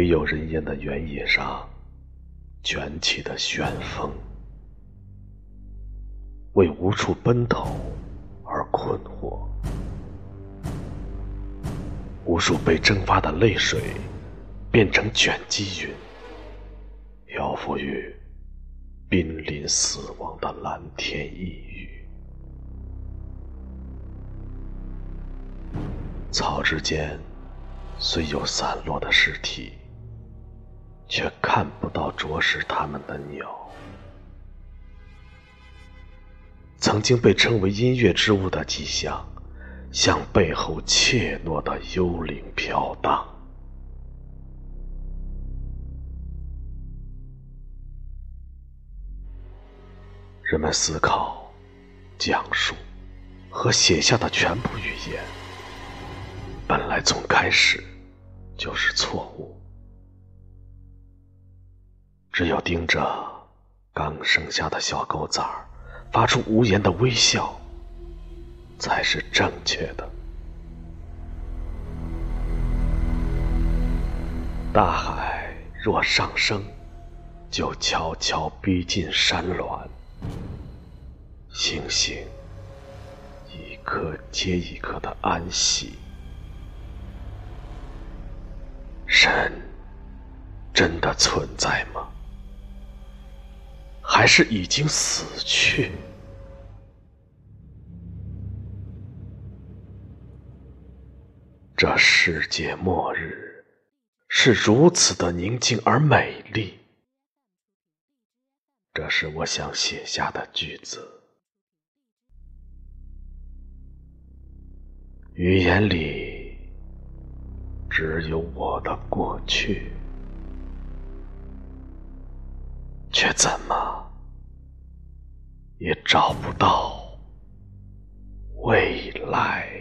没有人烟的原野上卷起的旋风，为无处奔头而困惑。无数被蒸发的泪水变成卷积云，漂浮于濒临死亡的蓝天一隅。草之间虽有散落的尸体，却看不到啄食它们的鸟。曾经被称为音乐之物的迹象，向背后怯懦的幽灵飘荡。人们思考、讲述和写下的全部语言，本来从开始就是错误。只有盯着刚生下的小狗崽儿发出无言的微笑，才是正确的。大海若上升，就悄悄逼近山峦。星星一颗接一颗的安息。神真的存在吗？还是已经死去？这世界末日是如此的宁静而美丽，这是我想写下的句子。语言里只有我的过去，却怎么也找不到未来。